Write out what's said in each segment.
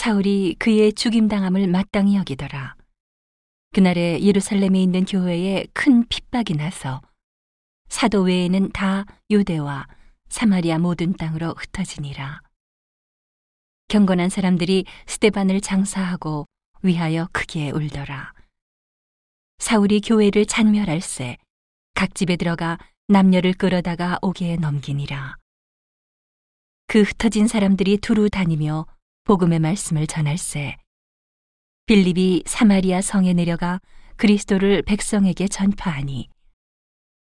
사울이 그의 죽임당함을 마땅히 여기더라. 그날에 예루살렘에 있는 교회에 큰 핍박이 나서 사도 외에는 다 유대와 사마리아 모든 땅으로 흩어지니라. 경건한 사람들이 스테반을 장사하고 위하여 크게 울더라. 사울이 교회를 잔멸할세 각 집에 들어가 남녀를 끌어다가 옥에 넘기니라. 그 흩어진 사람들이 두루 다니며 복음의 말씀을 전할세 빌립이 사마리아 성에 내려가 그리스도를 백성에게 전파하니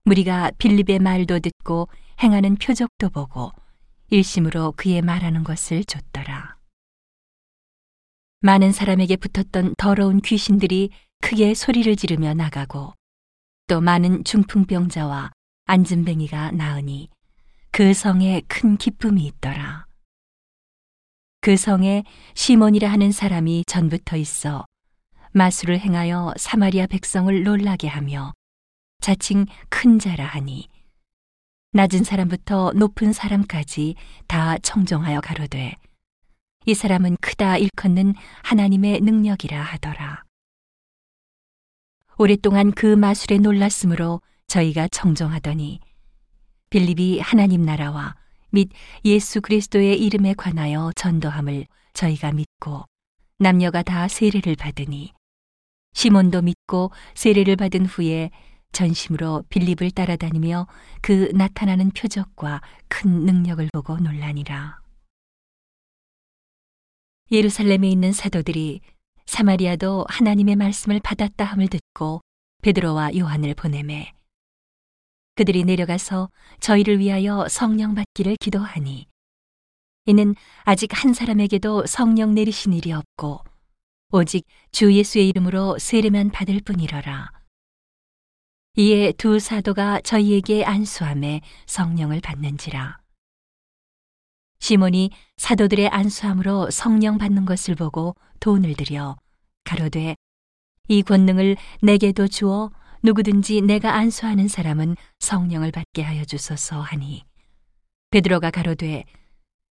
무리가 빌립의 말도 듣고 행하는 표적도 보고 일심으로 그의 말하는 것을 좇더라. 많은 사람에게 붙었던 더러운 귀신들이 크게 소리를 지르며 나가고 또 많은 중풍병자와 앉은뱅이가 나으니 그 성에 큰 기쁨이 있더라. 그 성에 시몬이라 하는 사람이 전부터 있어 마술을 행하여 사마리아 백성을 놀라게 하며 자칭 큰 자라 하니 낮은 사람부터 높은 사람까지 다 청종하여 가로되 이 사람은 크다 일컫는 하나님의 능력이라 하더라. 오랫동안 그 마술에 놀랐으므로 저희가 청종하더니 빌립이 하나님 나라와 및 예수 그리스도의 이름에 관하여 전도함을 저희가 믿고 남녀가 다 세례를 받으니 시몬도 믿고 세례를 받은 후에 전심으로 빌립을 따라다니며 그 나타나는 표적과 큰 능력을 보고 놀라니라. 예루살렘에 있는 사도들이 사마리아도 하나님의 말씀을 받았다 함을 듣고 베드로와 요한을 보내매 그들이 내려가서 저희를 위하여 성령 받기를 기도하니 이는 아직 한 사람에게도 성령 내리신 일이 없고 오직 주 예수의 이름으로 세례만 받을 뿐이러라. 이에 두 사도가 저희에게 안수함에 성령을 받는지라. 시몬이 사도들의 안수함으로 성령 받는 것을 보고 돈을 들여 가로되 이 권능을 내게도 주어 누구든지 내가 안수하는 사람은 성령을 받게 하여 주소서 하니 베드로가 가로되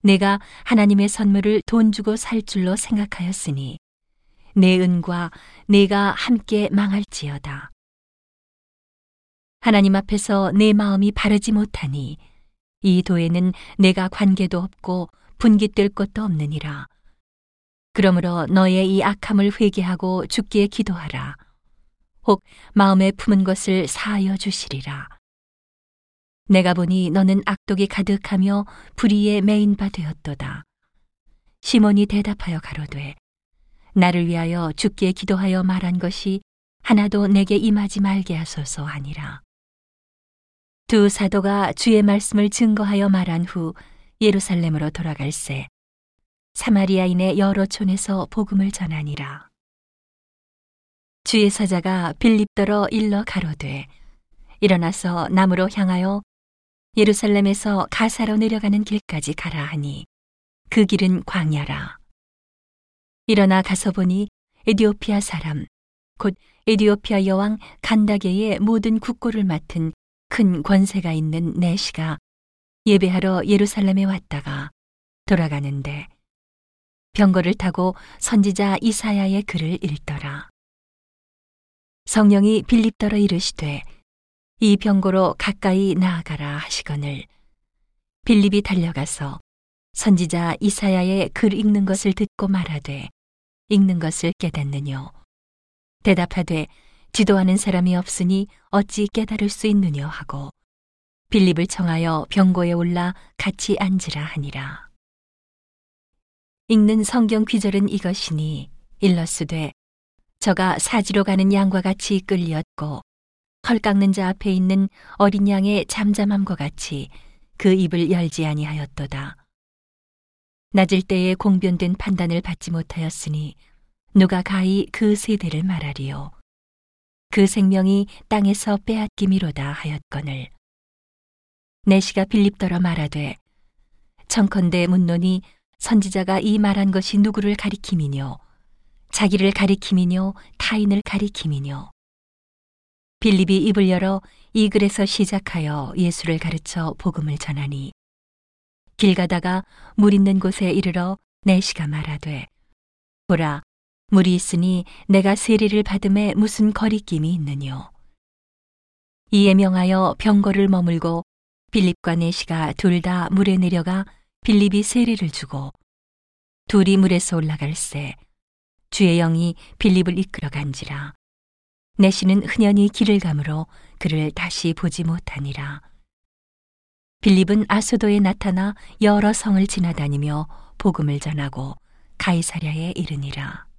내가 하나님의 선물을 돈 주고 살 줄로 생각하였으니 내 은과 내가 함께 망할지어다. 하나님 앞에서 내 마음이 바르지 못하니 이 도에는 내가 관계도 없고 분깃될 것도 없느니라. 그러므로 너의 이 악함을 회개하고 주께 기도하라. 혹 마음에 품은 것을 사하여 주시리라. 내가 보니 너는 악독이 가득하며 불의에 매인 바 되었도다. 시몬이 대답하여 가로되 나를 위하여 주께 기도하여 말한 것이 하나도 내게 임하지 말게 하소서 하니라. 두 사도가 주의 말씀을 증거하여 말한 후 예루살렘으로 돌아갈새 사마리아인의 여러 촌에서 복음을 전하니라. 주의 사자가 빌립더러 일러 가로되 일어나서 남으로 향하여 예루살렘에서 가사로 내려가는 길까지 가라 하니 그 길은 광야라. 일어나 가서 보니 에디오피아 사람 곧 에디오피아 여왕 간다게의 모든 국고를 맡은 큰 권세가 있는 내시가 예배하러 예루살렘에 왔다가 돌아가는데 병거를 타고 선지자 이사야의 글을 읽더라. 성령이 빌립더러 이르시되 이 병고로 가까이 나아가라 하시거늘 빌립이 달려가서 선지자 이사야의 글 읽는 것을 듣고 말하되 읽는 것을 깨닫느뇨. 대답하되 지도하는 사람이 없으니 어찌 깨달을 수 있느뇨 하고 빌립을 청하여 병고에 올라 같이 앉으라 하니라. 읽는 성경 귀절은 이것이니 일러스되 저가 사지로 가는 양과 같이 이끌렸고 털 깎는 자 앞에 있는 어린 양의 잠잠함과 같이 그 입을 열지 아니하였도다. 낮을 때에 공변된 판단을 받지 못하였으니 누가 가히 그 세대를 말하리요. 그 생명이 땅에서 빼앗기미로다 하였거늘 내시가 빌립더러 말하되 청컨대 문노니 선지자가 이 말한 것이 누구를 가리킴이뇨 자기를 가리킴이뇨 타인을 가리킴이뇨. 빌립이 입을 열어 이 글에서 시작하여 예수를 가르쳐 복음을 전하니 길 가다가 물 있는 곳에 이르러 내시가 말하되 보라, 물이 있으니 내가 세리를 받음에 무슨 거리낌이 있느뇨. 이에 명하여 병거를 머물고 빌립과 내시가 둘 다 물에 내려가 빌립이 세례를 주고 둘이 물에서 올라갈새 주의 영이 빌립을 이끌어간지라. 내시는 흔연히 길을 가므로 그를 다시 보지 못하니라. 빌립은 아수도에 나타나 여러 성을 지나다니며 복음을 전하고 가이사랴에 이르니라.